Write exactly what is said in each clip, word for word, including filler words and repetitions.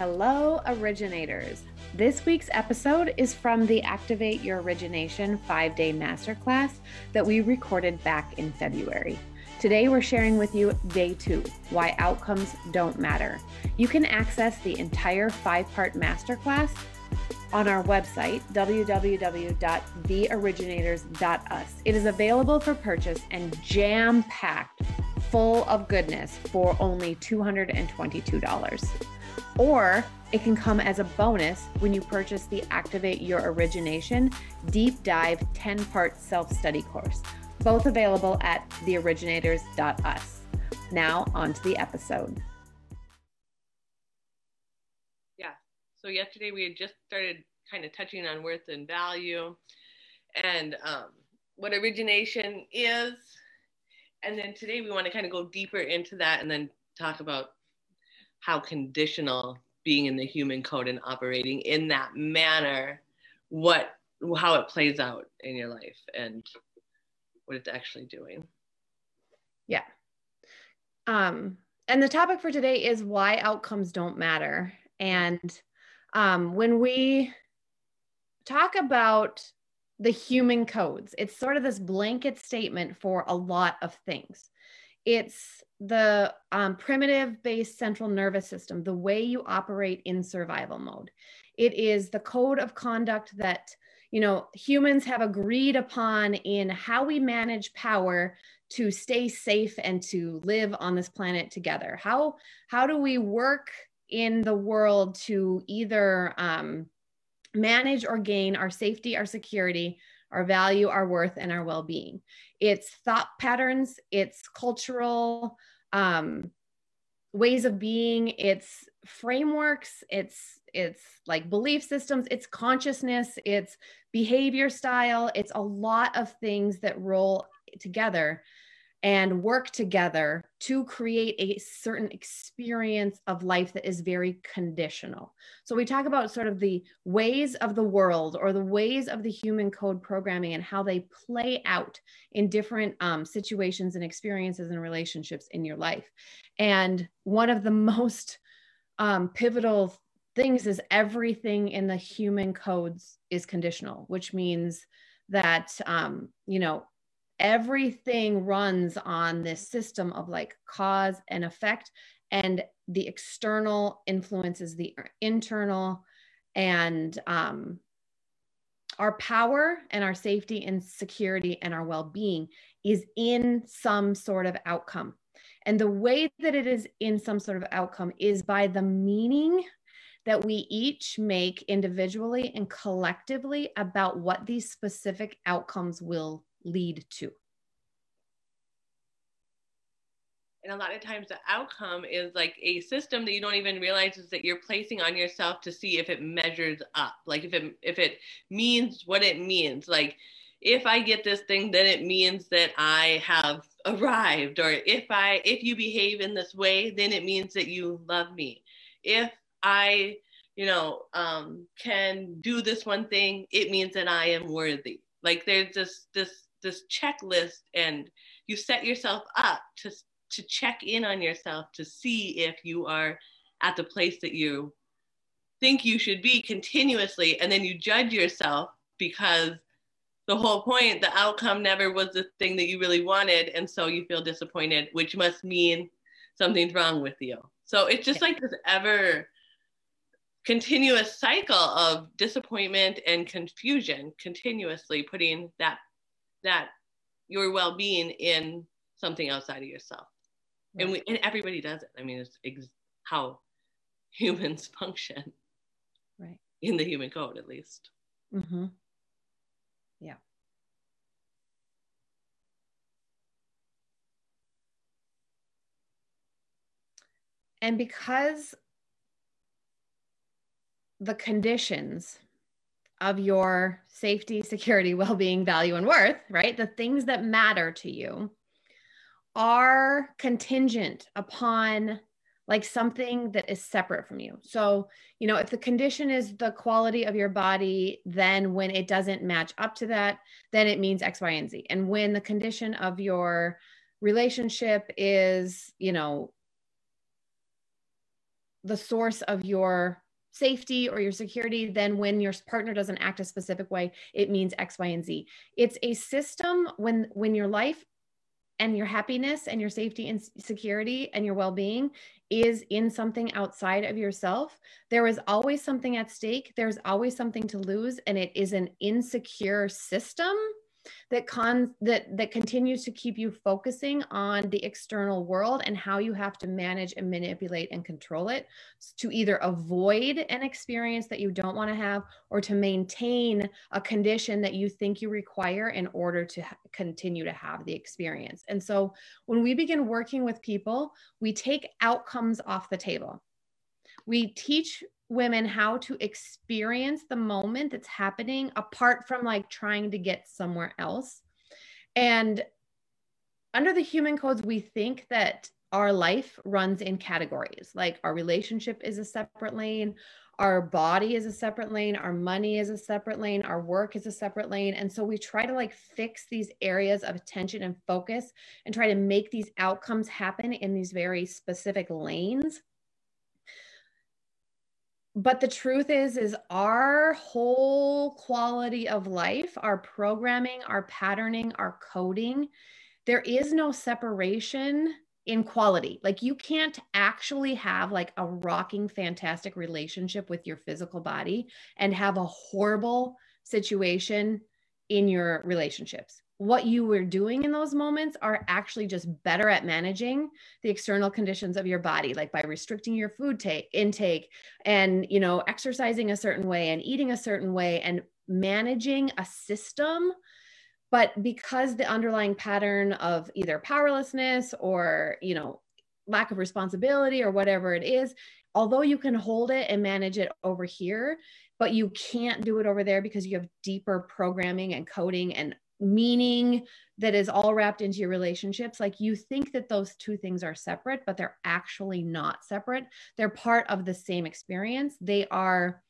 Hello, originators. This week's episode is from the Activate Your Origination five-day masterclass that we recorded back in February. Today, we're sharing with you day two, why outcomes don't matter. You can access the entire five-part masterclass on our website, w w w dot the originators dot u s. It is available for purchase and jam-packed, full of goodness for only two hundred twenty-two dollars. Or it can come as a bonus when you purchase the Activate Your Origination Deep Dive ten-part self-study course, both available at the originators dot u s. Now on to the episode. Yeah, so yesterday we had just started kind of touching on worth and value and um, what origination is. And then today we want to kind of go deeper into that and then talk about how conditional being in the human code and operating in that manner, what, how it plays out in your life and what it's actually doing. Yeah. Um, and the topic for today is why outcomes don't matter. And um, when we talk about the human codes, it's sort of this blanket statement for a lot of things. It's the um, primitive-based central nervous system, the way you operate in survival mode. It is the code of conduct that, you know, humans have agreed upon in how we manage power to stay safe and to live on this planet together. How, how do we work in the world to either um, manage or gain our safety, our security, our value, our worth, and our well-being? It's thought patterns, it's cultural um, ways of being, it's frameworks, it's it's like belief systems, it's consciousness, it's behavior style, it's a lot of things that roll together and work together to create a certain experience of life that is very conditional. So we talk about sort of the ways of the world or the ways of the human code programming and how they play out in different um, situations and experiences and relationships in your life. And one of the most um, pivotal things is everything in the human codes is conditional, which means that, um, you know, everything runs on this system of like cause and effect, and the external influences the internal, and um, our power and our safety and security and our well-being is in some sort of outcome. And the way that it is in some sort of outcome is by the meaning that we each make individually and collectively about what these specific outcomes will lead to. And a lot of times the outcome is like a system that you don't even realize is that you're placing on yourself to see if it measures up. Like if it if it means what it means. Like if I get this thing, then it means that I have arrived. Or if I if you behave in this way, then it means that you love me. If I, you know, um, can do this one thing, it means that I am worthy. Like there's this this this checklist, and you set yourself up to to check in on yourself to see if you are at the place that you think you should be continuously, and then you judge yourself because the whole point, the outcome never was the thing that you really wanted, and so you feel disappointed, which must mean something's wrong with you. So it's just like this ever continuous cycle of disappointment and confusion, continuously putting that that your well-being in something outside of yourself. Right. And we and everybody does it. I mean, it's ex- how humans function, right? In the human code, at least. Mm-hmm. Yeah. And because the conditions of your safety, security, well-being, value, and worth, right? The things that matter to you are contingent upon like something that is separate from you. So, you know, if the condition is the quality of your body, then when it doesn't match up to that, then it means X, Y, and Z. And when the condition of your relationship is, you know, the source of your safety or your security, then when your partner doesn't act a specific way, it means X, Y, and Z. It's a system when, when your life and your happiness and your safety and security and your well-being is in something outside of yourself, there is always something at stake. There's always something to lose. And it is an insecure system that con that, that continues to keep you focusing on the external world and how you have to manage and manipulate and control it to either avoid an experience that you don't want to have or to maintain a condition that you think you require in order to ha- continue to have the experience. And so when we begin working with people, we take outcomes off the table. We teach women how to experience the moment that's happening apart from like trying to get somewhere else. And under the human codes, we think that our life runs in categories, like our relationship is a separate lane, our body is a separate lane, our money is a separate lane, our work is a separate lane. And so we try to like fix these areas of attention and focus and try to make these outcomes happen in these very specific lanes. But the truth is, is our whole quality of life, our programming, our patterning, our coding, there is no separation in quality. Like you can't actually have like a rocking, fantastic relationship with your physical body and have a horrible situation in your relationships. What you were doing in those moments are actually just better at managing the external conditions of your body, like by restricting your food take, intake and, you know, exercising a certain way and eating a certain way and managing a system. But because the underlying pattern of either powerlessness or, you know, lack of responsibility or whatever it is, although you can hold it and manage it over here, but you can't do it over there because you have deeper programming and coding and meaning that is all wrapped into your relationships. Like you think that those two things are separate, but they're actually not separate. They're part of the same experience. They are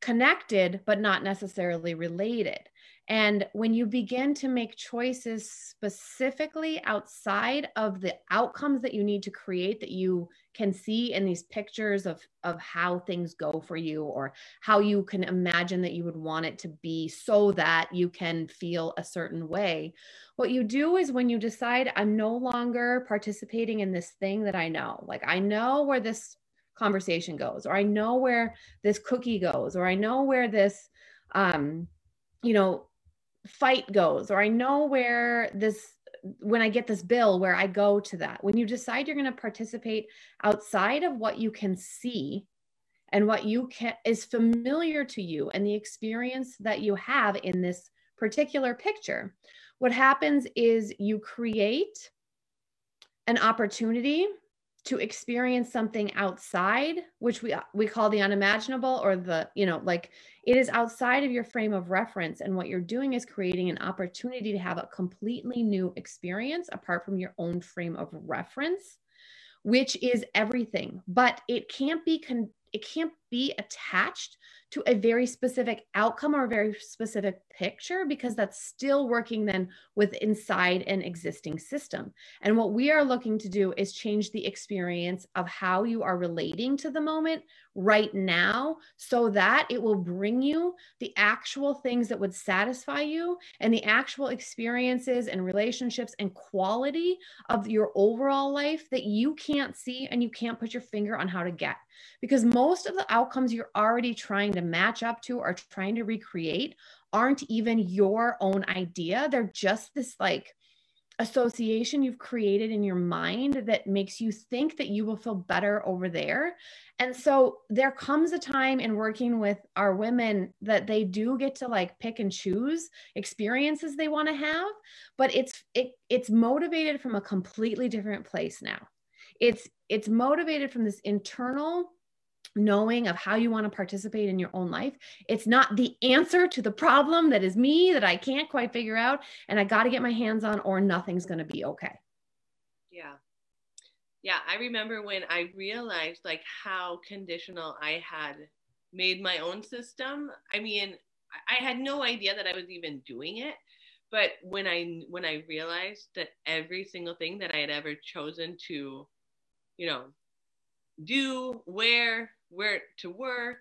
connected, but not necessarily related. And when you begin to make choices specifically outside of the outcomes that you need to create, that you can see in these pictures of, of how things go for you or how you can imagine that you would want it to be so that you can feel a certain way, what you do is when you decide, I'm no longer participating in this thing that I know, like I know where this conversation goes, or I know where this cookie goes, or I know where this, um, you know, fight goes, or I know where this, when I get this bill, where I go to that. When you decide you're going to participate outside of what you can see and what you can is familiar to you and the experience that you have in this particular picture, what happens is you create an opportunity to experience something outside, which we we call the unimaginable, or the, you know, like it is outside of your frame of reference. And what you're doing is creating an opportunity to have a completely new experience apart from your own frame of reference, which is everything. But it can't be con- it can't be attached to a very specific outcome or a very specific picture, because that's still working then with inside an existing system. And what we are looking to do is change the experience of how you are relating to the moment right now, so that it will bring you the actual things that would satisfy you and the actual experiences and relationships and quality of your overall life that you can't see and you can't put your finger on how to get. Because most of the outcomes you're already trying to match up to or trying to recreate aren't even your own idea. They're just this like association you've created in your mind that makes you think that you will feel better over there. And so there comes a time in working with our women that they do get to like pick and choose experiences they want to have, but it's it, it's motivated from a completely different place now. It's it's motivated from this internal knowing of how you want to participate in your own life. It's not the answer to the problem that is me, that I can't quite figure out and I got to get my hands on, or nothing's going to be okay. Yeah. Yeah. I remember when I realized like how conditional I had made my own system. I mean, I had no idea that I was even doing it, but when I, when I realized that every single thing that I had ever chosen to, you know, do, where, where to work,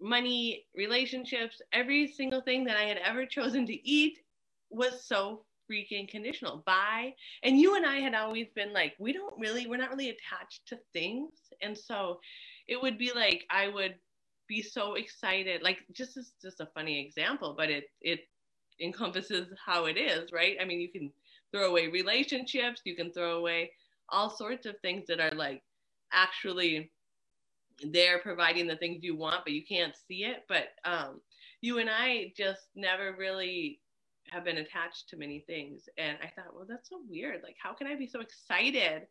money, relationships, every single thing that I had ever chosen to eat was so freaking conditional by, and you and I had always been like, we don't really, we're not really attached to things. And so it would be like, I would be so excited. Like, just, it's just a funny example, but it, it encompasses how it is, right? I mean, you can throw away relationships, you can throw away all sorts of things that are like actually they're providing the things you want, but you can't see it. But um, you and I just never really have been attached to many things. And I thought, well, that's so weird. Like, how can I be so excited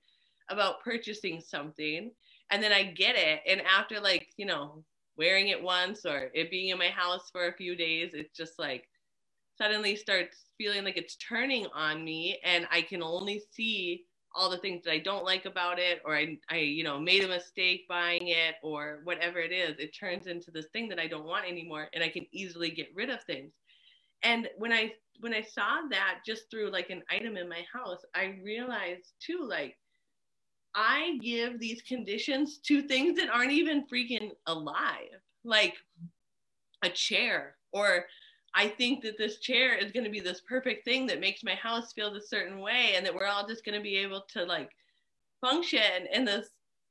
about purchasing something? And then I get it. And after like, you know, wearing it once or it being in my house for a few days, it's just like suddenly starts feeling like it's turning on me. And I can only see all the things that I don't like about it, or I, I, you know, made a mistake buying it, or whatever it is, it turns into this thing that I don't want anymore, and I can easily get rid of things. And when I, when I saw that just through like an item in my house, I realized too, like, I give these conditions to things that aren't even freaking alive, like a chair, or I think that this chair is going to be this perfect thing that makes my house feel this certain way, and that we're all just going to be able to like function in this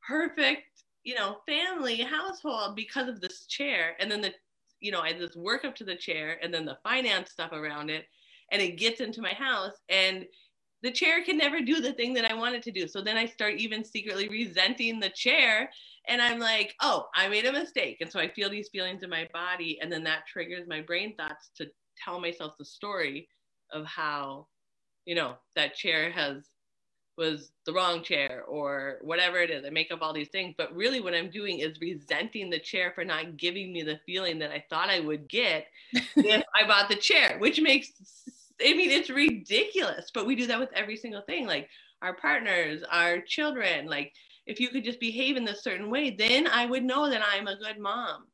perfect, you know, family household because of this chair. And then the, you know, I just work up to the chair and then the finance stuff around it, and it gets into my house, and the chair can never do the thing that I want it to do. So then I start even secretly resenting the chair, and I'm like, oh, I made a mistake. And so I feel these feelings in my body, and then that triggers my brain thoughts to tell myself the story of how, you know, that chair has was the wrong chair or whatever it is. I make up all these things, but really what I'm doing is resenting the chair for not giving me the feeling that I thought I would get if I bought the chair, which makes I mean, it's ridiculous, but we do that with every single thing, like our partners, our children. Like, if you could just behave in this certain way, then I would know that I'm a good mom.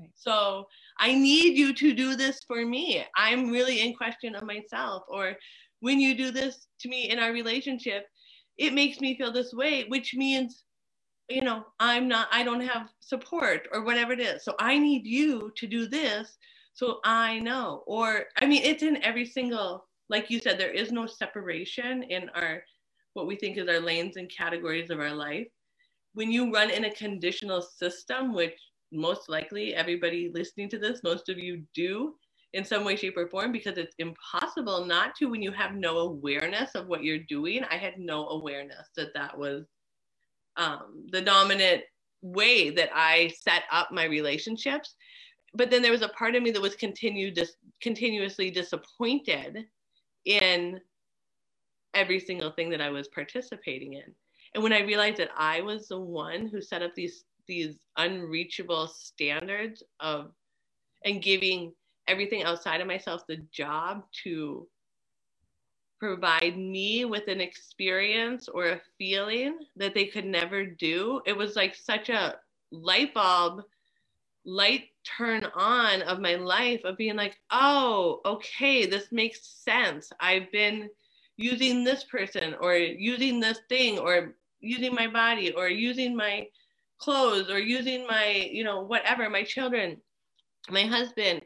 Right. So I need you to do this for me. I'm really in question of myself. Or when you do this to me in our relationship, it makes me feel this way, which means, you know, I'm not, I don't have support or whatever it is. So I need you to do this. So I know, or, I mean, it's in every single, like you said, there is no separation in our, what we think is our lanes and categories of our life. When you run in a conditional system, which most likely everybody listening to this, most of you do in some way, shape, or form, because it's impossible not to when you have no awareness of what you're doing. I had no awareness that that was um, the dominant way that I set up my relationships. But then there was a part of me that was continued, dis- continuously disappointed in every single thing that I was participating in. And when I realized that I was the one who set up these, these unreachable standards of, and giving everything outside of myself the job to provide me with an experience or a feeling that they could never do, it was like such a light bulb light turn on of my life of being like, oh, okay, this makes sense. I've been using this person or using this thing or using my body or using my clothes or using my, you know, whatever, my children, my husband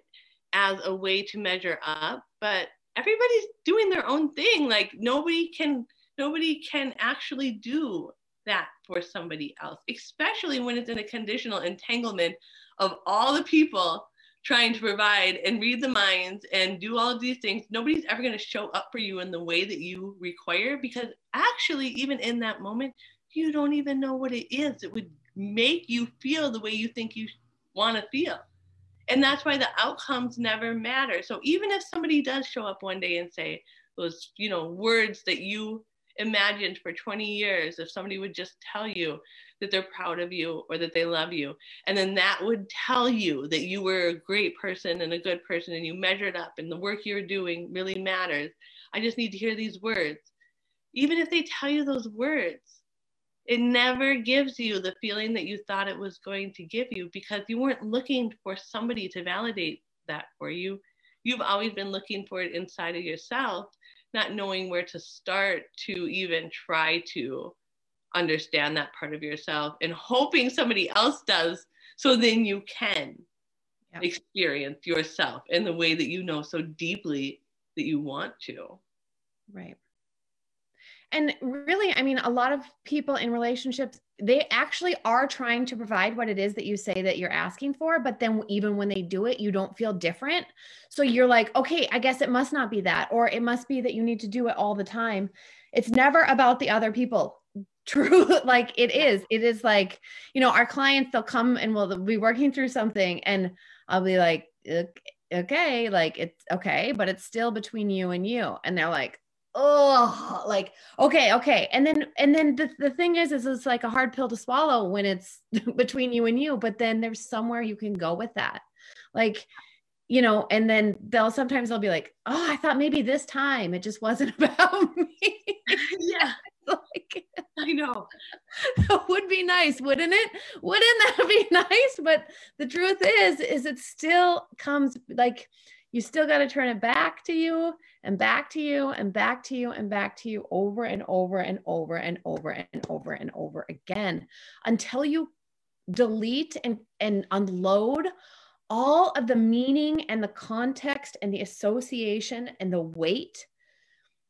as a way to measure up. But everybody's doing their own thing. Like nobody can, nobody can actually do that for somebody else, especially when it's in a conditional entanglement of all the people trying to provide and read the minds and do all of these things. Nobody's ever going to show up for you in the way that you require, because actually, even in that moment, you don't even know what it is that would make you feel the way you think you want to feel. And that's why the outcomes never matter. So even if somebody does show up one day and say those, you know, words that you imagined for twenty years, if somebody would just tell you that they're proud of you or that they love you, and then that would tell you that you were a great person and a good person and you measured up and the work you're doing really matters, I just need to hear these words. Even if they tell you those words, it never gives you the feeling that you thought it was going to give you, because you weren't looking for somebody to validate that for you. You've always been looking for it inside of yourself, not knowing where to start to even try to understand that part of yourself and hoping somebody else does, so then you can yep. experience yourself in the way that you know so deeply that you want to. Right. And really, I mean, a lot of people in relationships, they actually are trying to provide what it is that you say that you're asking for. But then even when they do it, you don't feel different. So you're like, okay, I guess it must not be that, or it must be that you need to do it all the time. It's never about the other people. True. Like it is, it is like, you know, our clients, they'll come and we'll be working through something and I'll be like, okay, like it's okay, but it's still between you and you. And they're like, oh, like, okay, okay. And then, and then the, the thing is, is it's like a hard pill to swallow when it's between you and you, but then there's somewhere you can go with that. Like, you know, and then they'll, sometimes they'll be like, oh, I thought maybe this time it just wasn't about me. Yeah. Like, I know. That would be nice, wouldn't it? Wouldn't that be nice? But the truth is, is it still comes like, you still got to turn it back to you and back to you and back to you and back to you over and over and over and over and over and over again until you delete and, and unload all of the meaning and the context and the association and the weight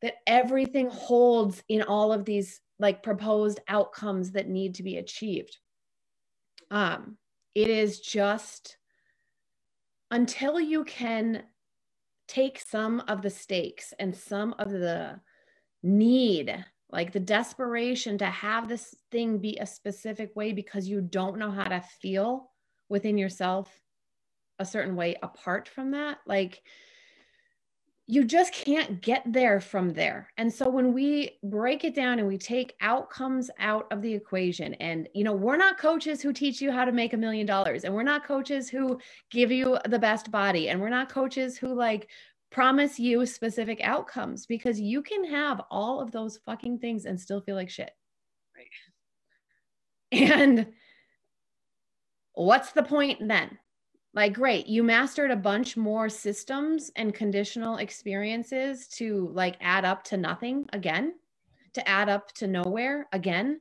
that everything holds in all of these like proposed outcomes that need to be achieved. Um, it is just until you can take some of the stakes and some of the need, like the desperation to have this thing be a specific way because you don't know how to feel within yourself a certain way apart from that. Like you just can't get there from there. And so when we break it down and we take outcomes out of the equation, and, you know, we're not coaches who teach you how to make a million dollars, and we're not coaches who give you the best body, and we're not coaches who like promise you specific outcomes, because you can have all of those fucking things and still feel like shit. Right. And what's the point then? Like, great, you mastered a bunch more systems and conditional experiences to like add up to nothing again, to add up to nowhere again.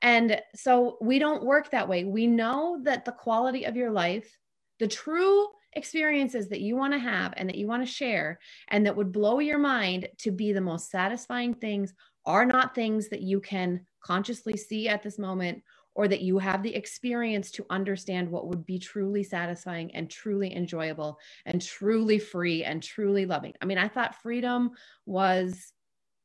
And so we don't work that way. We know that the quality of your life, the true experiences that you want to have and that you want to share and that would blow your mind to be the most satisfying things are not things that you can consciously see at this moment, or that you have the experience to understand what would be truly satisfying and truly enjoyable and truly free and truly loving. I mean, I thought freedom was,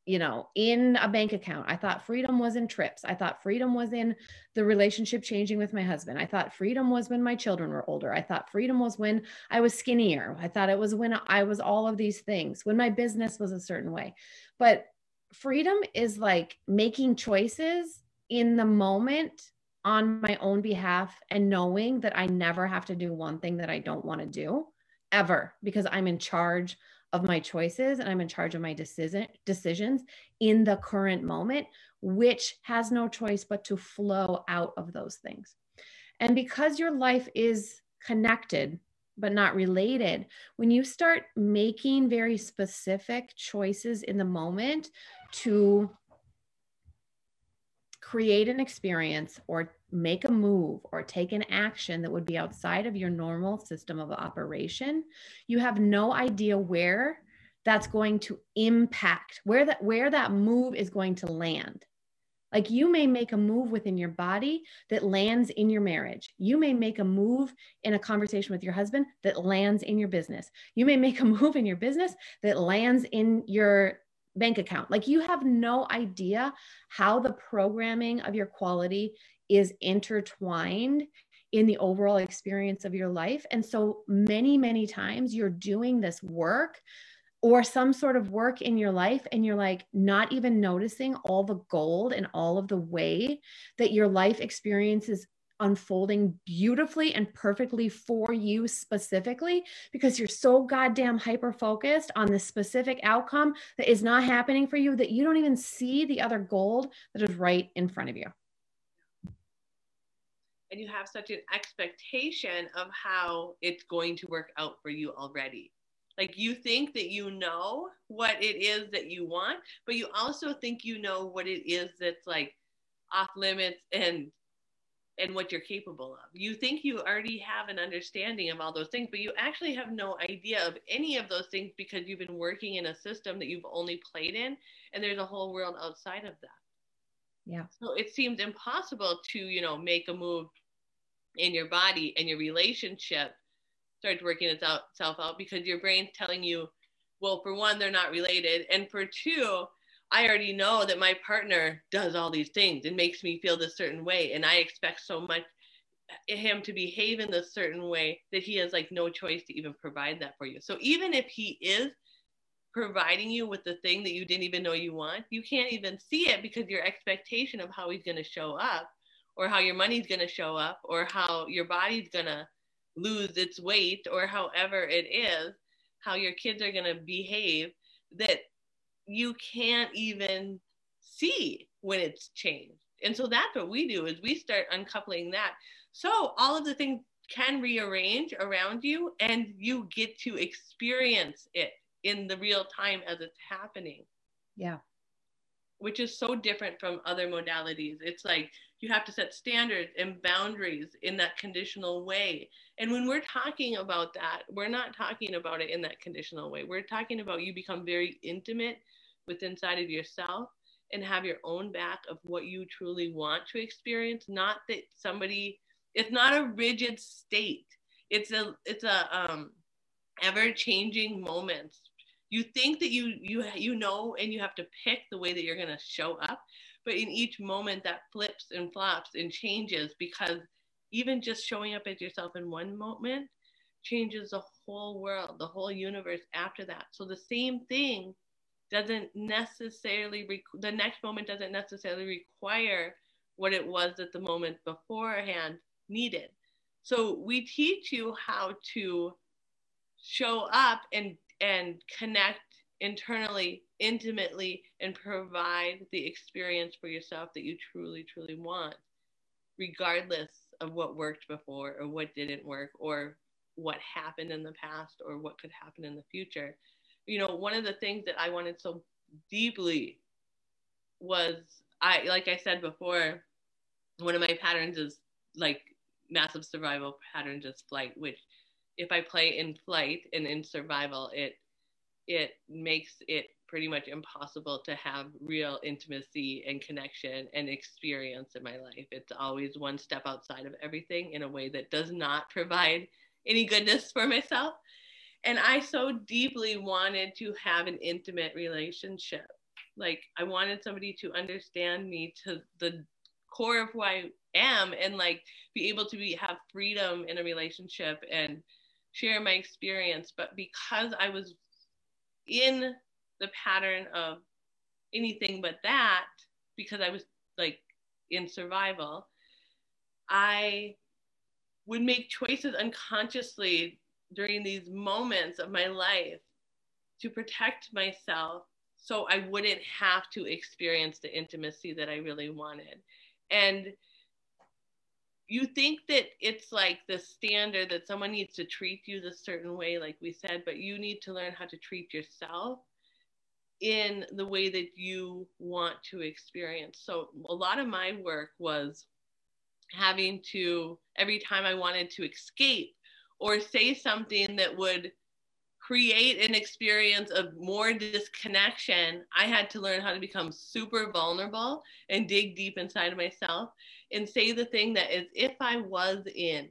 you know, in a bank account. I thought freedom was in trips. I thought freedom was in the relationship changing with my husband. I thought freedom was when my children were older. I thought freedom was when I was skinnier. I thought it was when I was all of these things, when my business was a certain way. But freedom is like making choices in the moment on my own behalf and knowing that I never have to do one thing that I don't want to do ever, because I'm in charge of my choices and I'm in charge of my decision decisions in the current moment, which has no choice but to flow out of those things. And because your life is connected but not related, when you start making very specific choices in the moment to create an experience or make a move or take an action that would be outside of your normal system of operation, you have no idea where that's going to impact, where that, where that move is going to land. Like you may make a move within your body that lands in your marriage. You may make a move in a conversation with your husband that lands in your business. You may make a move in your business that lands in your bank account. Like you have no idea how the programming of your quality is intertwined in the overall experience of your life. And so many, many times you're doing this work or some sort of work in your life, and you're like not even noticing all the gold and all of the way that your life experience is unfolding beautifully and perfectly for you specifically, because you're so goddamn hyper focused on the specific outcome that is not happening for you that you don't even see the other gold that is right in front of you. And you have such an expectation of how it's going to work out for you already. Like you think that you know what it is that you want, but you also think you know what it is that's like off limits and and what you're capable of. You think you already have an understanding of all those things, but you actually have no idea of any of those things because you've been working in a system that you've only played in, and there's a whole world outside of that. Yeah. So it seems impossible to, you know, make a move in your body and your relationship starts working itself out because your brain's telling you, well, for one, they're not related. And for two, I already know that my partner does all these things and makes me feel this certain way. And I expect so much him to behave in this certain way that he has like no choice to even provide that for you. So even if he is providing you with the thing that you didn't even know you want, you can't even see it because your expectation of how he's going to show up or how your money's going to show up or how your body's going to lose its weight or however it is, how your kids are going to behave, that you can't even see when it's changed. And so that's what we do is we start uncoupling that. So all of the things can rearrange around you and you get to experience it in the real time as it's happening. Yeah. Which is so different from other modalities. It's like you have to set standards and boundaries in that conditional way. And when we're talking about that, we're not talking about it in that conditional way. We're talking about you become very intimate with inside of yourself and have your own back of what you truly want to experience. Not that somebody, it's not a rigid state. It's a, it's a um, ever-changing moments. You think that you you you know and you have to pick the way that you're going to show up, but in each moment that flips and flops and changes, because even just showing up as yourself in one moment changes the whole world, the whole universe after that. So the same thing doesn't necessarily, rec- the next moment doesn't necessarily require what it was that the moment beforehand needed. So we teach you how to show up and and connect internally, intimately, and provide the experience for yourself that you truly, truly want, regardless of what worked before or what didn't work or what happened in the past or what could happen in the future. You know, one of the things that I wanted so deeply was, I, like I said before, one of my patterns is like massive survival patterns is flight, which if I play in flight and in survival, it it makes it pretty much impossible to have real intimacy and connection and experience in my life. It's always one step outside of everything in a way that does not provide any goodness for myself. And I so deeply wanted to have an intimate relationship. Like I wanted somebody to understand me to the core of who I am and like be able to be have freedom in a relationship and share my experience. But because I was in the pattern of anything but that, because I was like in survival, I would make choices unconsciously during these moments of my life to protect myself so I wouldn't have to experience the intimacy that I really wanted. And you think that it's like the standard that someone needs to treat you the certain way, like we said, but you need to learn how to treat yourself in the way that you want to experience. So a lot of my work was having to, every time I wanted to escape or say something that would create an experience of more disconnection, I had to learn how to become super vulnerable and dig deep inside of myself and say the thing that is, if I was in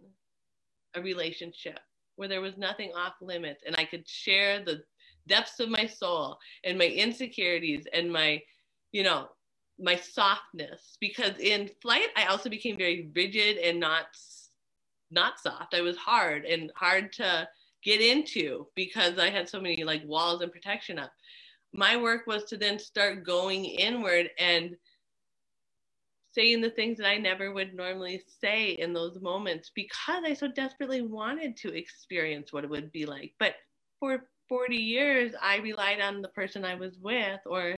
a relationship where there was nothing off limits and I could share the depths of my soul and my insecurities and my, you know, my softness, because in flight, I also became very rigid and not, not soft. I was hard and hard to get into because I had so many like walls and protection up. My work was to then start going inward and saying the things that I never would normally say in those moments because I so desperately wanted to experience what it would be like. But for forty years, I relied on the person I was with or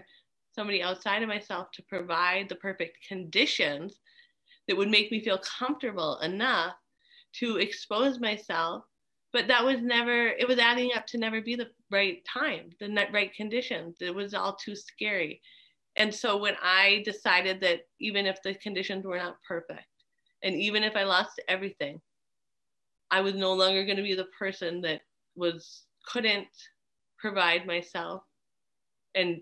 somebody outside of myself to provide the perfect conditions that would make me feel comfortable enough to expose myself. But that was never, it was adding up to never be the right time, the right conditions. It was all too scary. And so when I decided that even if the conditions were not perfect, and even if I lost everything, I was no longer going to be the person that was couldn't provide myself and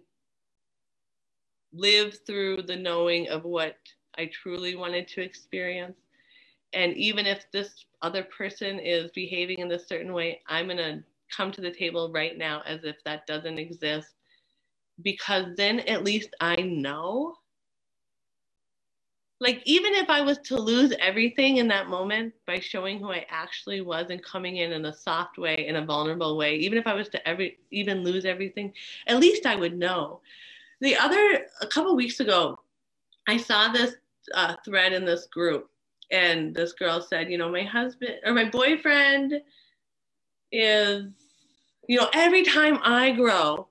live through the knowing of what I truly wanted to experience. And even if this other person is behaving in a certain way, I'm going to come to the table right now as if that doesn't exist, because then at least I know. Like, even if I was to lose everything in that moment by showing who I actually was and coming in in a soft way, in a vulnerable way, even if I was to every, even lose everything, at least I would know. The other, a couple of weeks ago, I saw this uh, thread in this group, and this girl said, you know, my husband or my boyfriend is, you know, every time I grow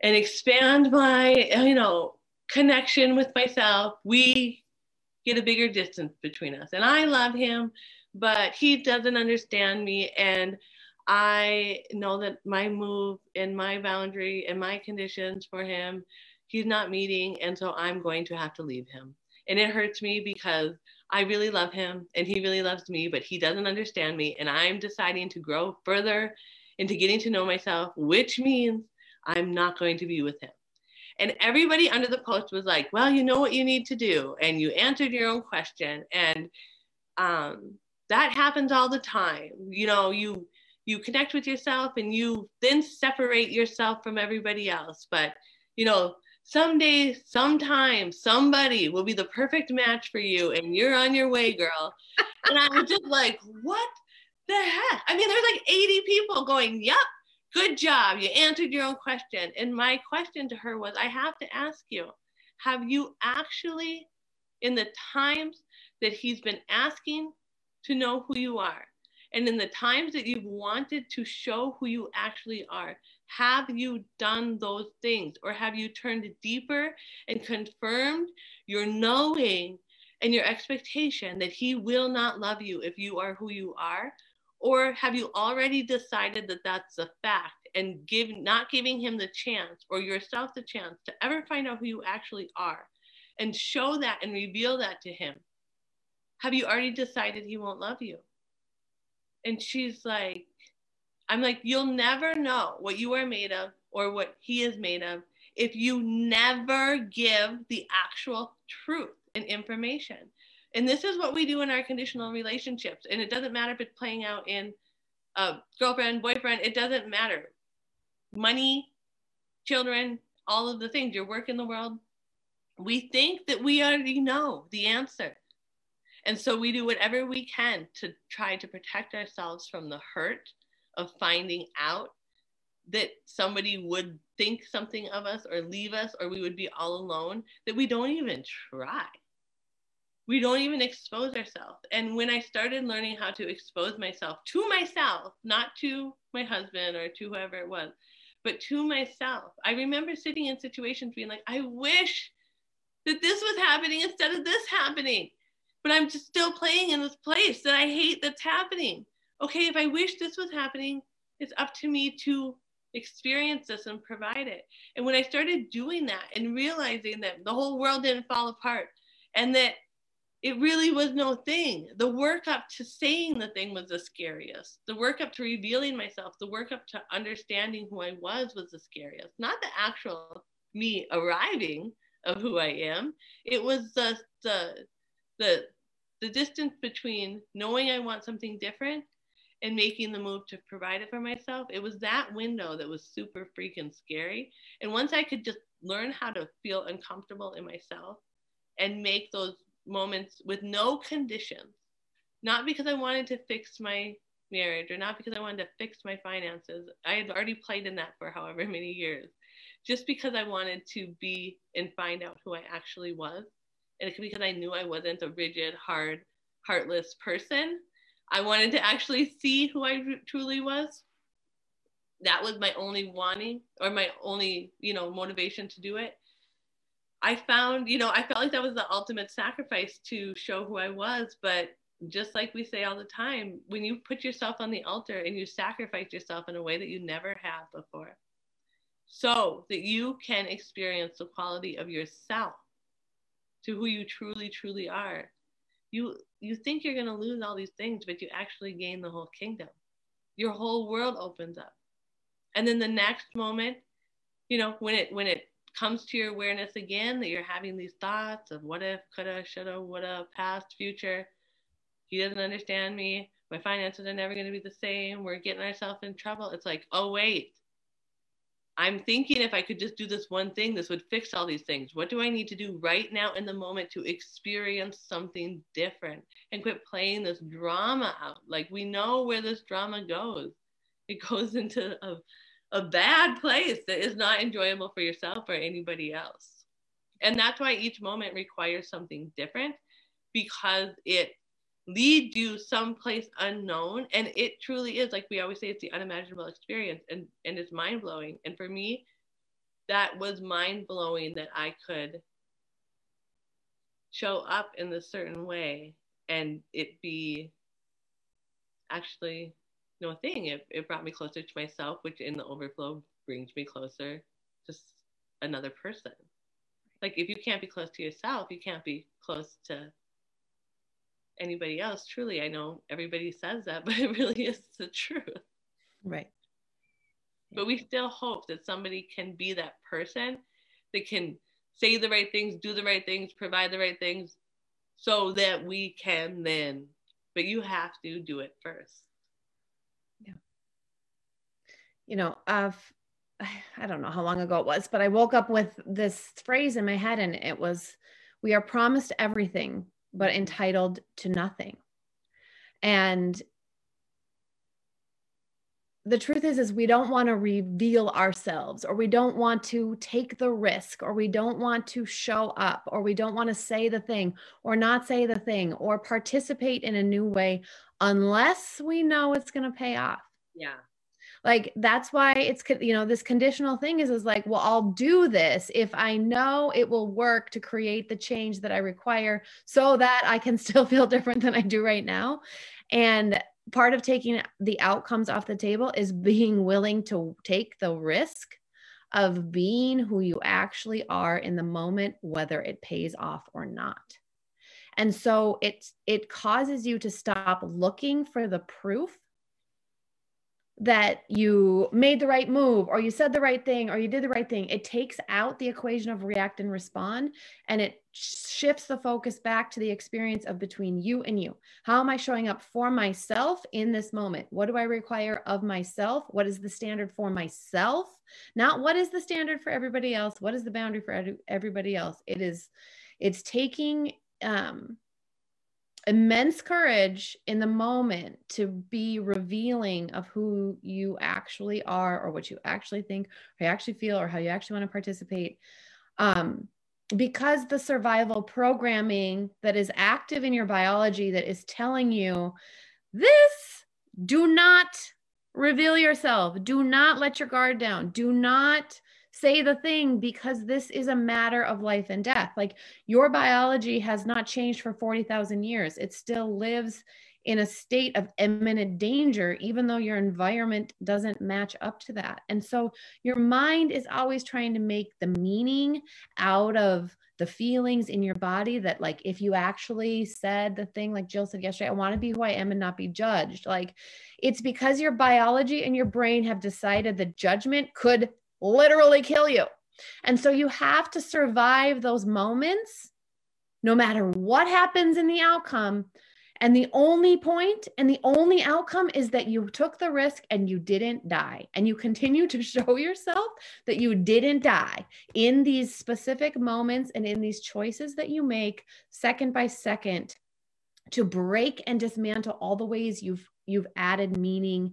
and expand my, you know, connection with myself, we get a bigger distance between us. And I love him, but he doesn't understand me. And I know that my move and my boundary and my conditions for him, he's not meeting. And so I'm going to have to leave him. And it hurts me because I really love him and he really loves me, but he doesn't understand me. And I'm deciding to grow further into getting to know myself, which means I'm not going to be with him. And everybody under the post was like, well, you know what you need to do. And you answered your own question. And um, that happens all the time. You know, you you connect with yourself and you then separate yourself from everybody else. But, you know, someday, sometime, somebody will be the perfect match for you. And you're on your way, girl. And I was just like, what the heck? I mean, there's like eighty people going, yep. Good job, you answered your own question. And my question to her was, I have to ask you, have you actually, in the times that he's been asking to know who you are, and in the times that you've wanted to show who you actually are, have you done those things? Or have you turned deeper and confirmed your knowing and your expectation that he will not love you if you are who you are? Or have you already decided that that's a fact and give, not giving him the chance or yourself the chance to ever find out who you actually are and show that and reveal that to him? Have you already decided he won't love you? And she's like, I'm like, you'll never know what you are made of or what he is made of if you never give the actual truth and information. And this is what we do in our conditional relationships. And it doesn't matter if it's playing out in a girlfriend, boyfriend, it doesn't matter. Money, children, all of the things, your work in the world. We think that we already know the answer. And so we do whatever we can to try to protect ourselves from the hurt of finding out that somebody would think something of us or leave us, or we would be all alone, that we don't even try. We don't even expose ourselves. And when I started learning how to expose myself to myself, not to my husband or to whoever it was, but to myself, I remember sitting in situations being like, I wish that this was happening instead of this happening, but I'm just still playing in this place that I hate that's happening. Okay, if I wish this was happening, it's up to me to experience this and provide it. And when I started doing that and realizing that the whole world didn't fall apart and that it really was no thing. The work up to saying the thing was the scariest. The work up to revealing myself, the work up to understanding who I was was the scariest. Not the actual me arriving of who I am. It was the the the, the distance between knowing I want something different and making the move to provide it for myself. It was that window that was super freaking scary. And once I could just learn how to feel uncomfortable in myself and make those moments with no conditions, not because I wanted to fix my marriage or not because I wanted to fix my finances. I had already played in that for however many years, just because I wanted to be and find out who I actually was. And because I knew I wasn't a rigid, hard, heartless person, I wanted to actually see who I truly was. That was my only wanting or my only, you know, motivation to do it. I found, you know, I felt like that was the ultimate sacrifice to show who I was. But just like we say all the time, when you put yourself on the altar and you sacrifice yourself in a way that you never have before, so that you can experience the quality of yourself to who you truly, truly are. You, you think you're going to lose all these things, but you actually gain the whole kingdom. Your whole world opens up. And then the next moment, you know, when it, when it comes to your awareness again, that you're having these thoughts of what if, coulda, shoulda, woulda, past, future, he doesn't understand me, my finances are never going to be the same, we're getting ourselves in trouble. It's like, oh, wait, I'm thinking if I could just do this one thing, this would fix all these things. What do I need to do right now in the moment to experience something different and quit playing this drama out? Like, we know where this drama goes. It goes into a, a bad place that is not enjoyable for yourself or anybody else. And that's why each moment requires something different, because it leads you someplace unknown. And it truly is, like we always say, it's the unimaginable experience, and, and it's mind-blowing. And for me, that was mind-blowing that I could show up in this certain way and it be actually no thing. It, it brought me closer to myself, which in the overflow brings me closer to another person. Like, if you can't be close to yourself, you can't be close to anybody else. Truly, I know everybody says that, but it really is the truth. Right. But we still hope that somebody can be that person that can say the right things, do the right things, provide the right things, so that we can then. But you have to do it first. You know, I've, I don't know how long ago it was, but I woke up with this phrase in my head, and it was, we are promised everything, but entitled to nothing. And the truth is, is we don't want to reveal ourselves, or we don't want to take the risk, or we don't want to show up, or we don't want to say the thing or not say the thing or participate in a new way unless we know it's going to pay off. Yeah. Like, that's why it's, you know, this conditional thing is, is like, well, I'll do this if I know it will work to create the change that I require so that I can still feel different than I do right now. And part of taking the outcomes off the table is being willing to take the risk of being who you actually are in the moment, whether it pays off or not. And so it, it causes you to stop looking for the proof that you made the right move, or you said the right thing, or you did the right thing. It takes out the equation of react and respond, and it shifts the focus back to the experience of between you and you. How am I showing up for myself in this moment? What do I require of myself? What is the standard for myself? Not what is the standard for everybody else? What is the boundary for everybody else? It is, it's taking, um, immense courage in the moment to be revealing of who you actually are, or what you actually think, or you actually feel, or how you actually want to participate. Um, because the survival programming that is active in your biology that is telling you this, do not reveal yourself, do not let your guard down, do not say the thing, because this is a matter of life and death. Like, your biology has not changed for forty thousand years. It still lives in a state of imminent danger, even though your environment doesn't match up to that. And so your mind is always trying to make the meaning out of the feelings in your body that, like, if you actually said the thing, like Jill said yesterday, I want to be who I am and not be judged. Like, it's because your biology and your brain have decided that judgment could literally kill you. And so you have to survive those moments, no matter what happens in the outcome. And the only point and the only outcome is that you took the risk and you didn't die. And you continue to show yourself that you didn't die in these specific moments and in these choices that you make second by second to break and dismantle all the ways you've, you've added meaning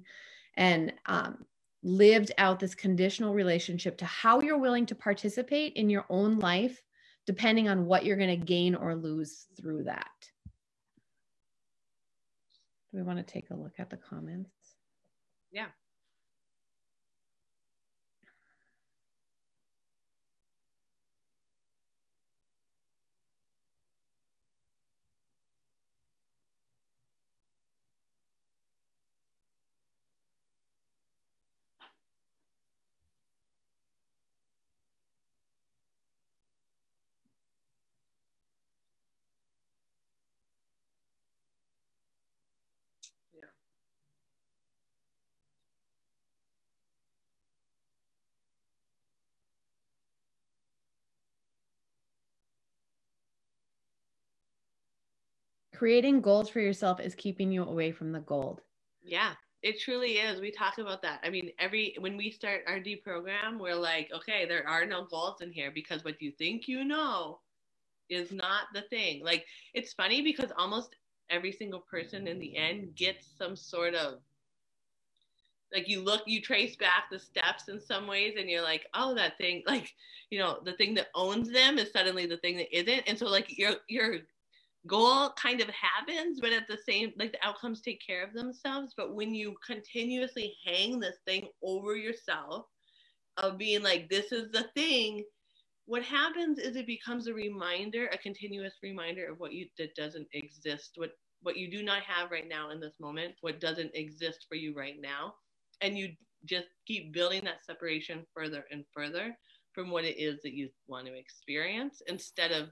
and, um, lived out this conditional relationship to how you're willing to participate in your own life, depending on what you're going to gain or lose through that. Do we want to take a look at the comments? Yeah. Creating goals for yourself is keeping you away from the gold. Yeah, it truly is. We talk about that. I mean, every when we start our D program, we're like, okay, there are no goals in here because what you think you know is not the thing. Like, it's funny because almost every single person in the end gets some sort of, like, you look, you trace back the steps in some ways and you're like, oh, that thing, like, you know, the thing that owns them is suddenly the thing that isn't. And so like your, your goal kind of happens, but at the same, like the outcomes take care of themselves. But when you continuously hang this thing over yourself of being like, this is the thing, what happens is it becomes a reminder, a continuous reminder of what you, that doesn't exist, what, what you do not have right now in this moment, what doesn't exist for you right now. And you just keep building that separation further and further from what it is that you want to experience, instead of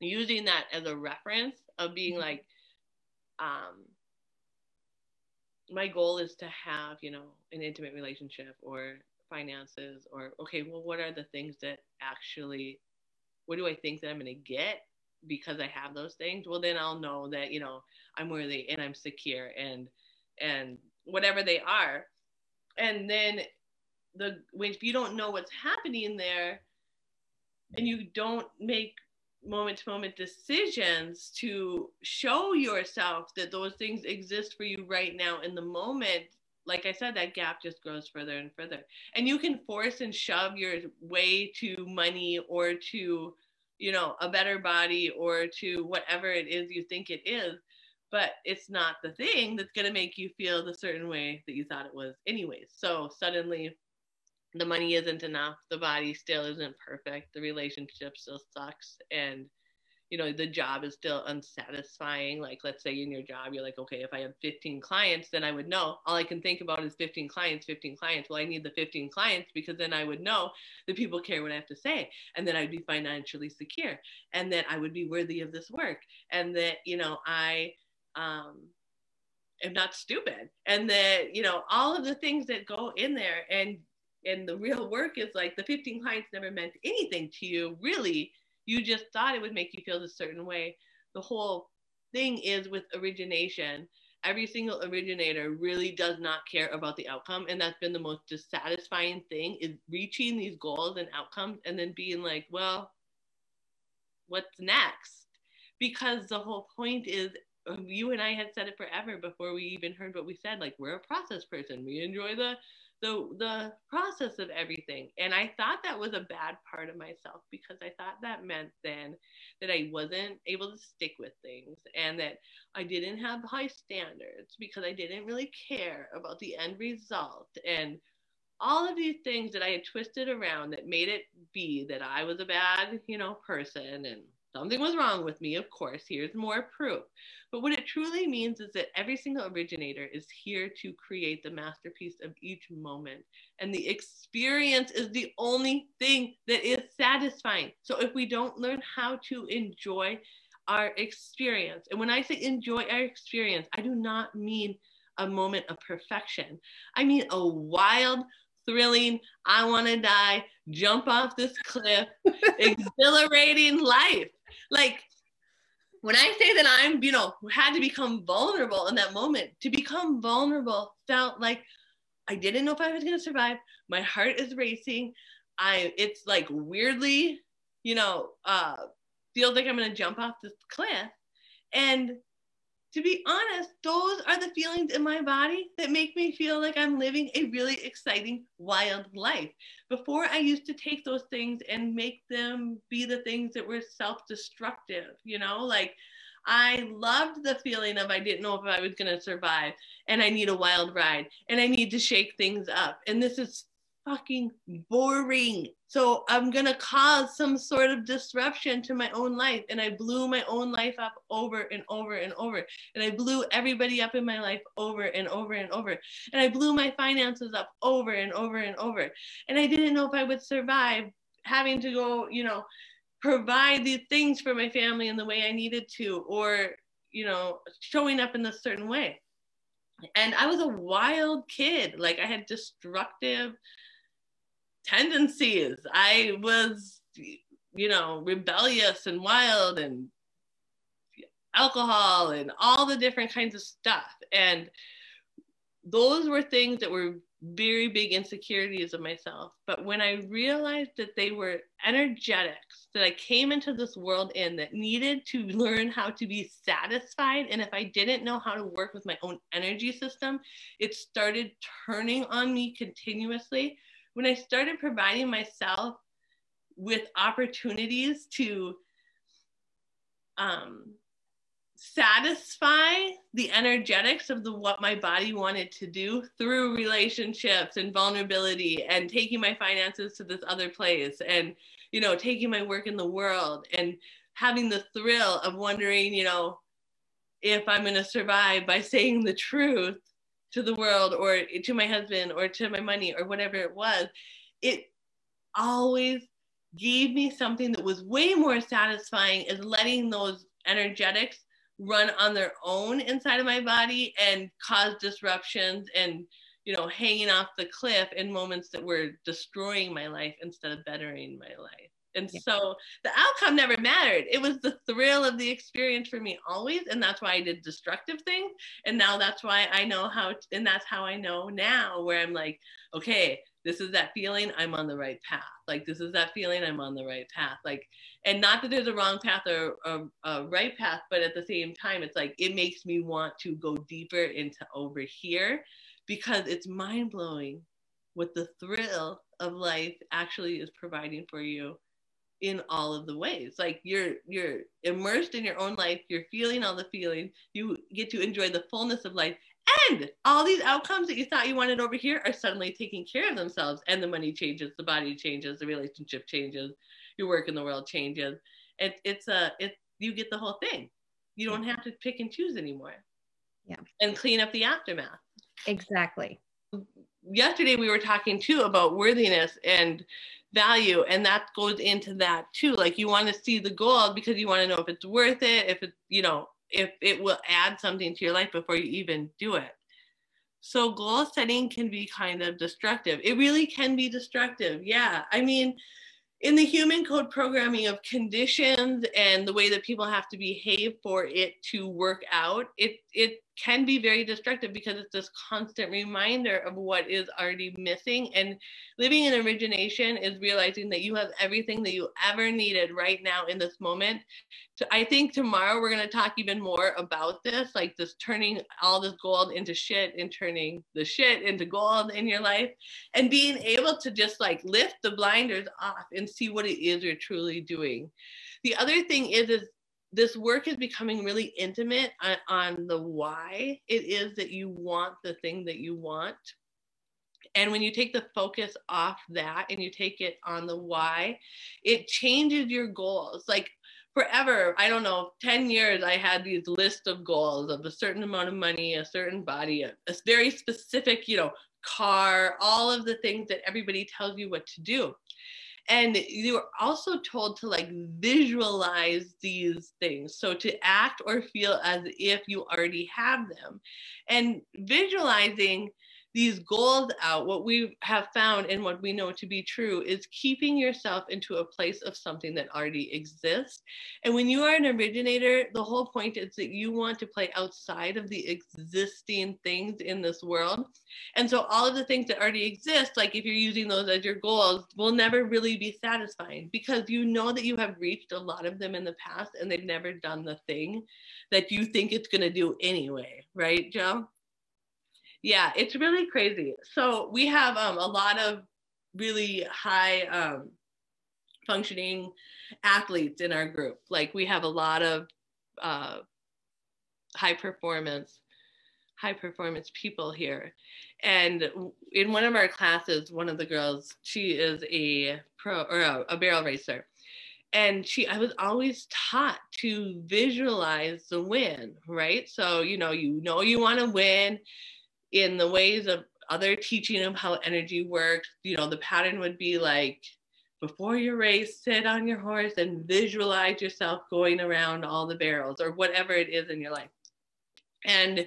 using that as a reference of being like, um, my goal is to have, you know, an intimate relationship or finances, or, okay, well, what are the things that actually, what do I think that I'm going to get because I have those things? Well, then I'll know that, you know, I'm worthy and I'm secure and, and, whatever they are. And then the if you don't know what's happening there and you don't make moment to moment decisions to show yourself that those things exist for you right now in the moment, like I said, that gap just grows further and further. And you can force and shove your way to money or to, you know, a better body or to whatever it is you think it is, but it's not the thing that's going to make you feel the certain way that you thought it was anyways. So suddenly the money isn't enough. The body still isn't perfect. The relationship still sucks. And, you know, the job is still unsatisfying. Like, let's say in your job, you're like, okay, if I have fifteen clients, then I would know. All I can think about is fifteen clients, fifteen clients. Well, I need the fifteen clients because then I would know that people care what I have to say. And then I'd be financially secure. And that I would be worthy of this work. And that, you know, I... um am not stupid, and that, you know, all of the things that go in there. And and the real work is like, the fifteen clients never meant anything to you, really. You just thought it would make you feel a certain way. The whole thing is with origination, every single originator really does not care about the outcome, and that's been the most dissatisfying thing, is reaching these goals and outcomes and then being like, well, what's next? Because the whole point is, you and I had said it forever before we even heard what we said, like, we're a process person. We enjoy the, the, the process of everything. And I thought that was a bad part of myself, because I thought that meant then that I wasn't able to stick with things, and that I didn't have high standards because I didn't really care about the end result. And all of these things that I had twisted around that made it be that I was a bad, you know, person, and something was wrong with me, of course, here's more proof. But what it truly means is that every single originator is here to create the masterpiece of each moment. And the experience is the only thing that is satisfying. So if we don't learn how to enjoy our experience, and when I say enjoy our experience, I do not mean a moment of perfection. I mean a wild, thrilling, I want to die, jump off this cliff, exhilarating life. Like, when I say that I'm, you know, had to become vulnerable in that moment, to become vulnerable felt like I didn't know if I was going to survive. My heart is racing. I, it's like weirdly, you know, uh, feels like I'm going to jump off this cliff. And to be honest, those are the feelings in my body that make me feel like I'm living a really exciting, wild life. Before, I used to take those things and make them be the things that were self-destructive, you know, like, I loved the feeling of I didn't know if I was going to survive, and I need a wild ride, and I need to shake things up. And this is fucking boring. So I'm going to cause some sort of disruption to my own life. And I blew my own life up over and over and over. And I blew everybody up in my life over and over and over. And I blew my finances up over and over and over. And I didn't know if I would survive having to go, you know, provide these things for my family in the way I needed to, or, you know, showing up in a certain way. And I was a wild kid. Like, I had destructive tendencies. I was, you know, rebellious and wild, and alcohol and all the different kinds of stuff. And those were things that were very big insecurities of myself. But when I realized that they were energetics that I came into this world in, that needed to learn how to be satisfied, and if I didn't know how to work with my own energy system, it started turning on me continuously. When I started providing myself with opportunities to um, satisfy the energetics of the what my body wanted to do through relationships and vulnerability and taking my finances to this other place and, you know, taking my work in the world and having the thrill of wondering, you know, if I'm going to survive by saying the truth to the world or to my husband or to my money or whatever it was, it always gave me something that was way more satisfying as letting those energetics run on their own inside of my body and cause disruptions and, you know, hanging off the cliff in moments that were destroying my life instead of bettering my life. And yeah. So the outcome never mattered. It was the thrill of the experience for me always. And that's why I did destructive things. And now that's why I know how, to, and that's how I know now where I'm like, okay, this is that feeling, I'm on the right path. Like, this is that feeling, I'm on the right path. Like, and not that there's a wrong path or a, a right path, but at the same time, it's like, it makes me want to go deeper into over here because it's mind blowing what the thrill of life actually is providing for you in all of the ways. Like you're you're immersed in your own life, you're feeling all the feelings, you get to enjoy the fullness of life, and all these outcomes that you thought you wanted over here are suddenly taking care of themselves, and the money changes, the body changes, the relationship changes, your work in the world changes. It, it's a it's you get the whole thing. You don't have to pick and choose anymore. Yeah. And clean up the aftermath. Exactly. Yesterday we were talking too about worthiness and value, and that goes into that too. Like, you want to see the gold because you want to know if it's worth it, if it's, you know, if it will add something to your life before you even do it. So goal setting can be kind of destructive. It really can be destructive. Yeah. I mean, in the human code programming of conditions and the way that people have to behave for it to work out, it it can be very destructive because it's this constant reminder of what is already missing. And living in origination is realizing that you have everything that you ever needed right now in this moment. So I think tomorrow we're going to talk even more about this, like this turning all this gold into shit and turning the shit into gold in your life, and being able to just like lift the blinders off and see what it is you're truly doing. The other thing is, is this work is becoming really intimate on, on the why it is that you want the thing that you want. And when you take the focus off that and you take it on the why, it changes your goals. Like forever, I don't know, ten years, I had these lists of goals of a certain amount of money, a certain body, a, a very specific, you know, car, all of the things that everybody tells you what to do. And you are also told to like visualize these things. So to act or feel as if you already have them. And visualizing these goals out, what we have found and what we know to be true is keeping yourself into a place of something that already exists. And when you are an originator, the whole point is that you want to play outside of the existing things in this world. And so all of the things that already exist, like if you're using those as your goals, will never really be satisfying because you know that you have reached a lot of them in the past and they've never done the thing that you think it's going to do anyway. Right, Joe? Yeah, it's really crazy. So we have um, a lot of really high um, functioning athletes in our group. Like we have a lot of uh, high performance, high performance people here. And in one of our classes, one of the girls, she is a pro or a, a barrel racer. And she, I was always taught to visualize the win, right? So, you know, you know, you want to win. In the ways of other teaching of how energy works, you know, the pattern would be like, before your race, sit on your horse and visualize yourself going around all the barrels or whatever it is in your life. And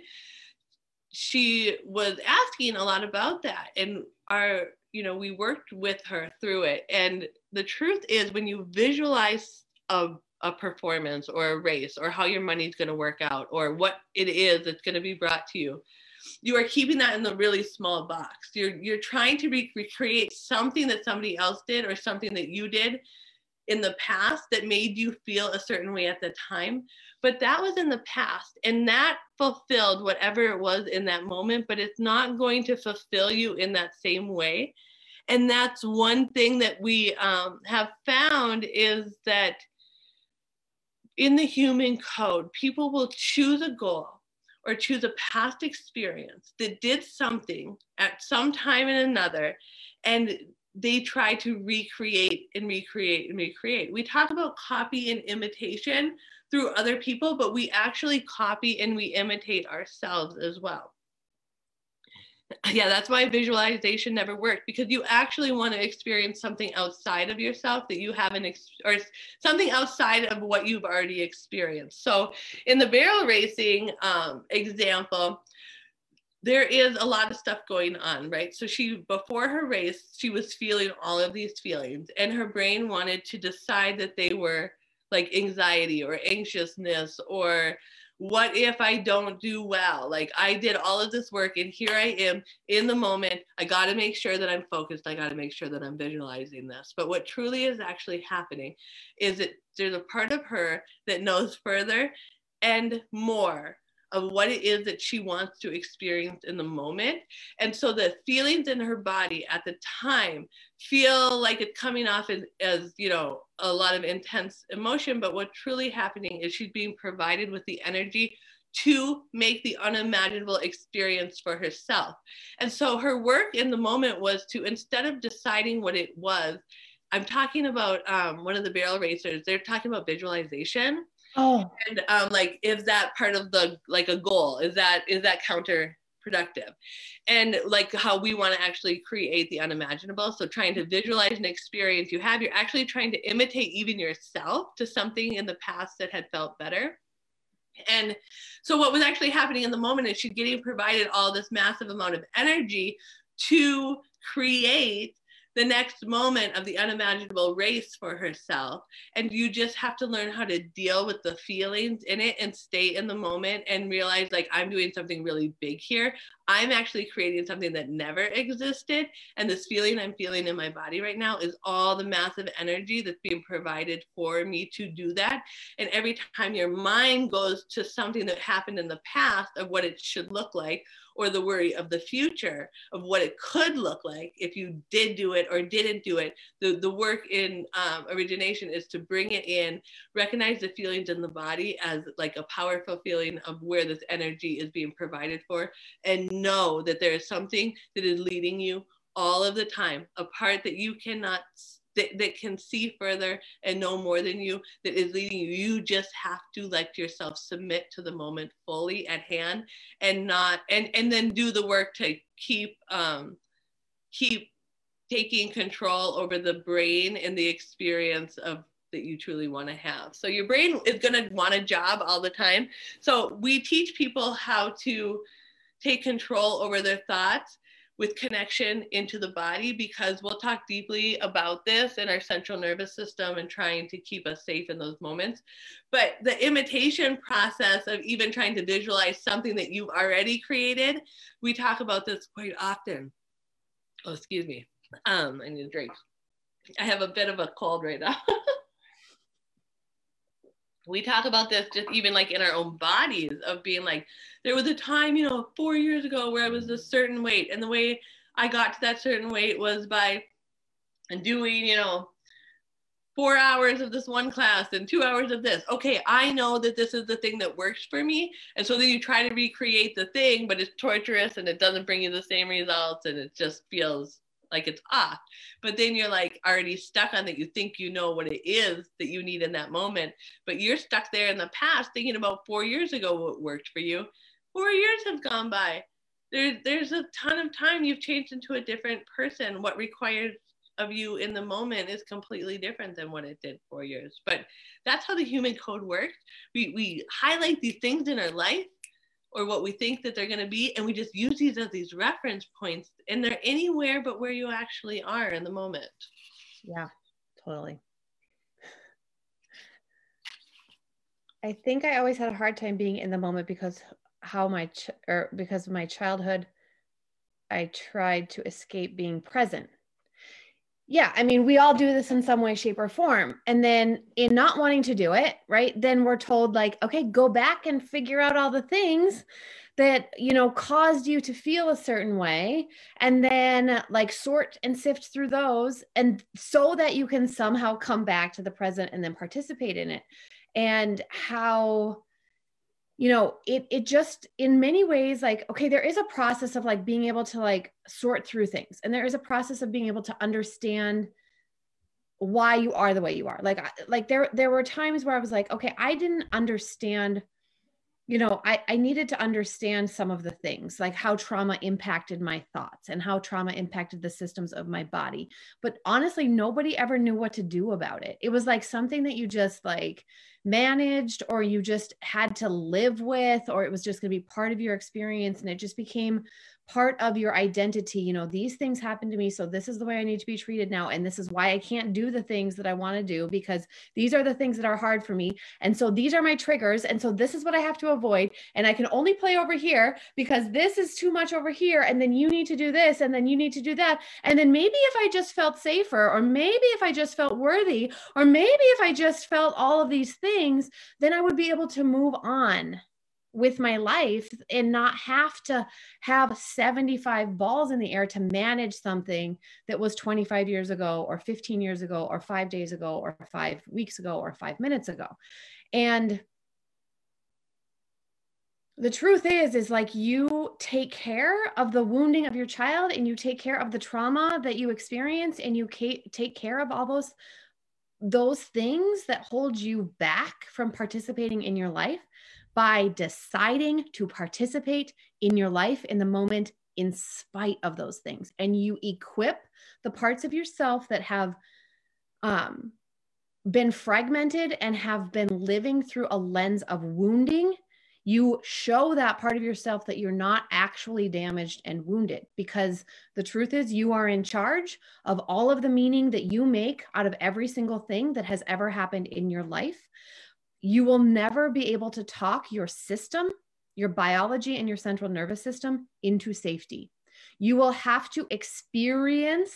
she was asking a lot about that. And our, you know, we worked with her through it. And the truth is, when you visualize a a performance or a race or how your money's going to work out or what it is that's going to be brought to you. You are keeping that in the really small box. You're you're trying to re- recreate something that somebody else did or something that you did in the past that made you feel a certain way at the time. But that was in the past, and that fulfilled whatever it was in that moment, but it's not going to fulfill you in that same way. And that's one thing that we um, have found is that in the human code, people will choose a goal or choose a past experience that did something at some time and another, and they try to recreate and recreate and recreate. We talk about copy and imitation through other people, but we actually copy and we imitate ourselves as well. Yeah, that's why visualization never worked, because you actually want to experience something outside of yourself that you haven't, ex- or something outside of what you've already experienced. So in the barrel racing um, example, there is a lot of stuff going on, right? So she, before her race, she was feeling all of these feelings, and her brain wanted to decide that they were like anxiety or anxiousness or what if I don't do well? Like I did all of this work and here I am in the moment. I got to make sure that I'm focused. I got to make sure that I'm visualizing this. But what truly is actually happening is that there's a part of her that knows further and more of what it is that she wants to experience in the moment. And so the feelings in her body at the time feel like it's coming off as, as, you know, a lot of intense emotion, but what's truly happening is she's being provided with the energy to make the unimaginable experience for herself. And so her work in the moment was to, instead of deciding what it was, I'm talking about um, one of the barrel racers, they're talking about visualization. Oh. And um, like, is that part of the, like a goal? Is that, is that counterproductive? And like how we want to actually create the unimaginable. So trying to visualize an experience you have, you're actually trying to imitate even yourself to something in the past that had felt better. And so what was actually happening in the moment is she's getting provided all this massive amount of energy to create the next moment of the unimaginable race for herself. And you just have to learn how to deal with the feelings in it and stay in the moment and realize like, I'm doing something really big here. I'm actually creating something that never existed. And this feeling I'm feeling in my body right now is all the massive energy that's being provided for me to do that. And every time your mind goes to something that happened in the past of what it should look like, or the worry of the future of what it could look like if you did do it or didn't do it. The, the work in um, origination is to bring it in, recognize the feelings in the body as like a powerful feeling of where this energy is being provided for, and know that there is something that is leading you all of the time, a part that you cannot, that, that can see further and know more than you, that is leading you. You just have to let yourself submit to the moment fully at hand, and not, and, and then do the work to keep, um, keep taking control over the brain and the experience of that you truly want to have. So your brain is going to want a job all the time. So we teach people how to take control over their thoughts with connection into the body, because we'll talk deeply about this in our central nervous system and trying to keep us safe in those moments. But the imitation process of even trying to visualize something that you've already created, we talk about this quite often. Oh, excuse me. Um, I need a drink. I have a bit of a cold right now. We talk about this just even like in our own bodies of being like, there was a time, you know, four years ago where I was a certain weight, and the way I got to that certain weight was by doing, you know, four hours of this one class and two hours of this. Okay, I know that this is the thing that works for me. And so then you try to recreate the thing, but it's torturous and it doesn't bring you the same results, and it just feels like it's off. But then you're like already stuck on that. You think you know what it is that you need in that moment, but you're stuck there in the past thinking about four years ago what worked for you. Four years have gone by. There, there's a ton of time. You've changed into a different person. What requires of you in the moment is completely different than what it did four years. But that's how the human code works. We, we highlight these things in our life, or what we think that they're going to be, and we just use these as these reference points, and they're anywhere but where you actually are in the moment. Yeah, totally. I think I always had a hard time being in the moment because how my ch- or because of my childhood, I tried to escape being present. Yeah, I mean, we all do this in some way, shape, or form. And then in not wanting to do it, right, then we're told like, okay, go back and figure out all the things that, you know, caused you to feel a certain way. And then like sort and sift through those, and so that you can somehow come back to the present and then participate in it. And how, you know, it it just in many ways, like, okay, there is a process of like being able to like sort through things. And there is a process of being able to understand why you are the way you are. Like, like there, there were times where I was like, okay, I didn't understand, you know, I, I needed to understand some of the things, like how trauma impacted my thoughts and how trauma impacted the systems of my body. But honestly, nobody ever knew what to do about it. It was like something that you just like managed, or you just had to live with, or it was just going to be part of your experience. And it just became part of your identity. You know, these things happened to me, so this is the way I need to be treated now. And this is why I can't do the things that I want to do, because these are the things that are hard for me. And so these are my triggers. And so this is what I have to avoid. And I can only play over here because this is too much over here. And then you need to do this. And then you need to do that. And then maybe if I just felt safer, or maybe if I just felt worthy, or maybe if I just felt all of these things, Things, then I would be able to move on with my life and not have to have seventy-five balls in the air to manage something that was twenty-five years ago, or fifteen years ago, or five days ago, or five weeks ago, or five minutes ago. And the truth is, is like you take care of the wounding of your child, and you take care of the trauma that you experience, and you take care of all those those things that hold you back from participating in your life by deciding to participate in your life in the moment in spite of those things. And you equip the parts of yourself that have um, been fragmented and have been living through a lens of wounding. You show that part of yourself that you're not actually damaged and wounded, because the truth is you are in charge of all of the meaning that you make out of every single thing that has ever happened in your life. You will never be able to talk your system, your biology, and your central nervous system into safety. You will have to experience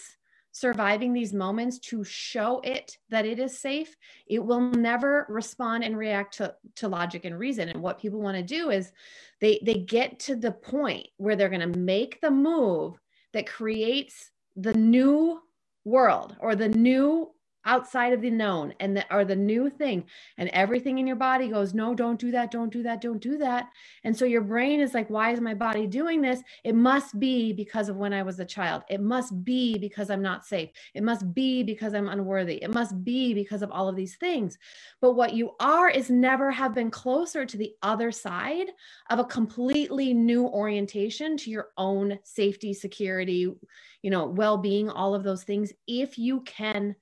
surviving these moments to show it that it is safe. It will never respond and react to, to logic and reason. And what people want to do is they, they get to the point where they're going to make the move that creates the new world, or the new outside of the known, and the, or the new thing. And everything in your body goes, no, don't do that. Don't do that. Don't do that. And so your brain is like, why is my body doing this? It must be because of when I was a child. It must be because I'm not safe. It must be because I'm unworthy. It must be because of all of these things. But what you are is never have been closer to the other side of a completely new orientation to your own safety, security, you know, well-being, all of those things. If you can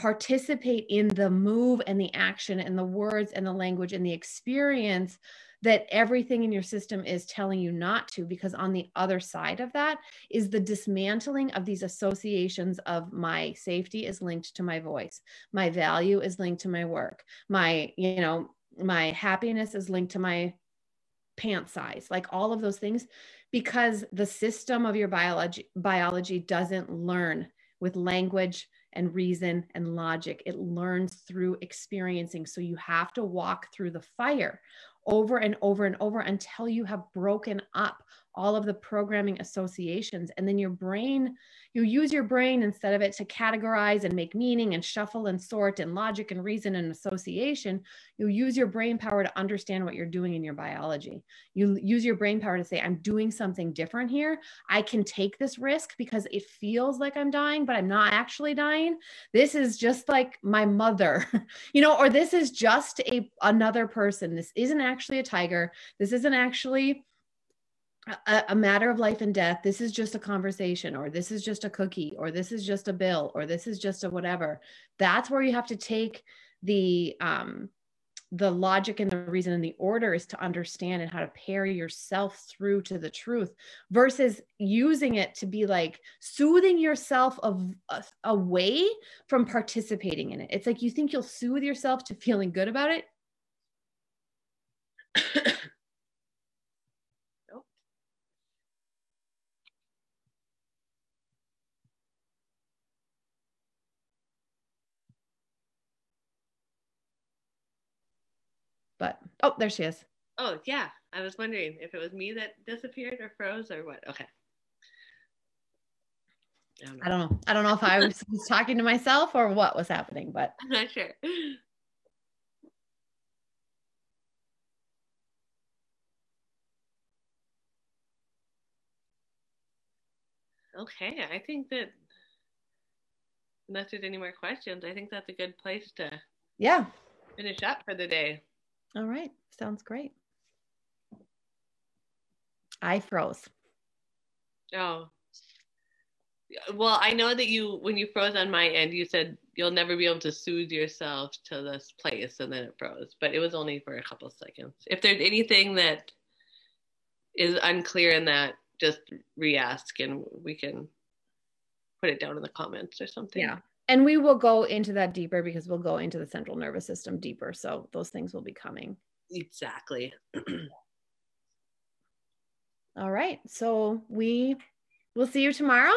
participate in the move and the action and the words and the language and the experience that everything in your system is telling you not to, because on the other side of that is the dismantling of these associations of my safety is linked to my voice, my value is linked to my work, my, you know, my happiness is linked to my pant size, like all of those things, because the system of your biology biology doesn't learn with language and reason and logic. It learns through experiencing. So you have to walk through the fire over and over and over until you have broken up all of the programming associations. And then your brain, you use your brain instead of it to categorize and make meaning and shuffle and sort and logic and reason and association. You use your brain power to understand what you're doing in your biology. You use your brain power to say, I'm doing something different here. I can take this risk because it feels like I'm dying, but I'm not actually dying. This is just like my mother, you know, or this is just a, another person. This isn't actually a tiger. This isn't actually A, a matter of life and death. This is just a conversation, or this is just a cookie, or this is just a bill, or this is just a whatever. That's where you have to take the um, the logic and the reason and the order is to understand and how to pair yourself through to the truth, versus using it to be like soothing yourself of, uh, away from participating in it. It's like you think you'll soothe yourself to feeling good about it. Oh. But, oh, there she is. Oh, yeah. I was wondering if it was me that disappeared or froze or what. Okay. I don't know. I don't know, I don't know if I was talking to myself or what was happening, but I'm not sure. Okay, I think that unless there's any more questions, I think that's a good place to yeah finish up for the day. All right, sounds great. I froze. Oh. Well, I know that you, when you froze on my end, you said you'll never be able to soothe yourself to this place, and then it froze, but it was only for a couple seconds. If there's anything that is unclear in that, just re-ask and we can put it down in the comments or something. Yeah. And we will go into that deeper because we'll go into the central nervous system deeper. So those things will be coming. Exactly. All right. So we will see you tomorrow.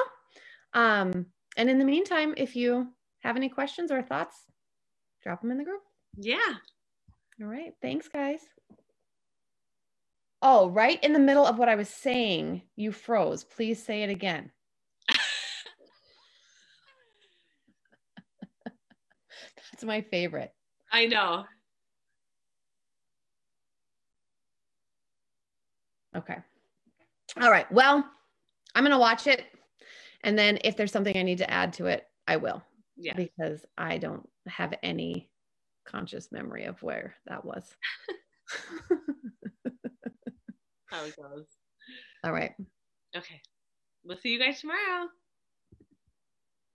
Um, and in the meantime, if you have any questions or thoughts, drop them in the group. Yeah. All right. Thanks, guys. Oh, right in the middle of what I was saying, you froze. Please say it again. That's my favorite. I know. Okay. All right. Well, I'm going to watch it. And then if there's something I need to add to it, I will. Yeah. Because I don't have any conscious memory of where that was. How it goes. All right. Okay. We'll see you guys tomorrow.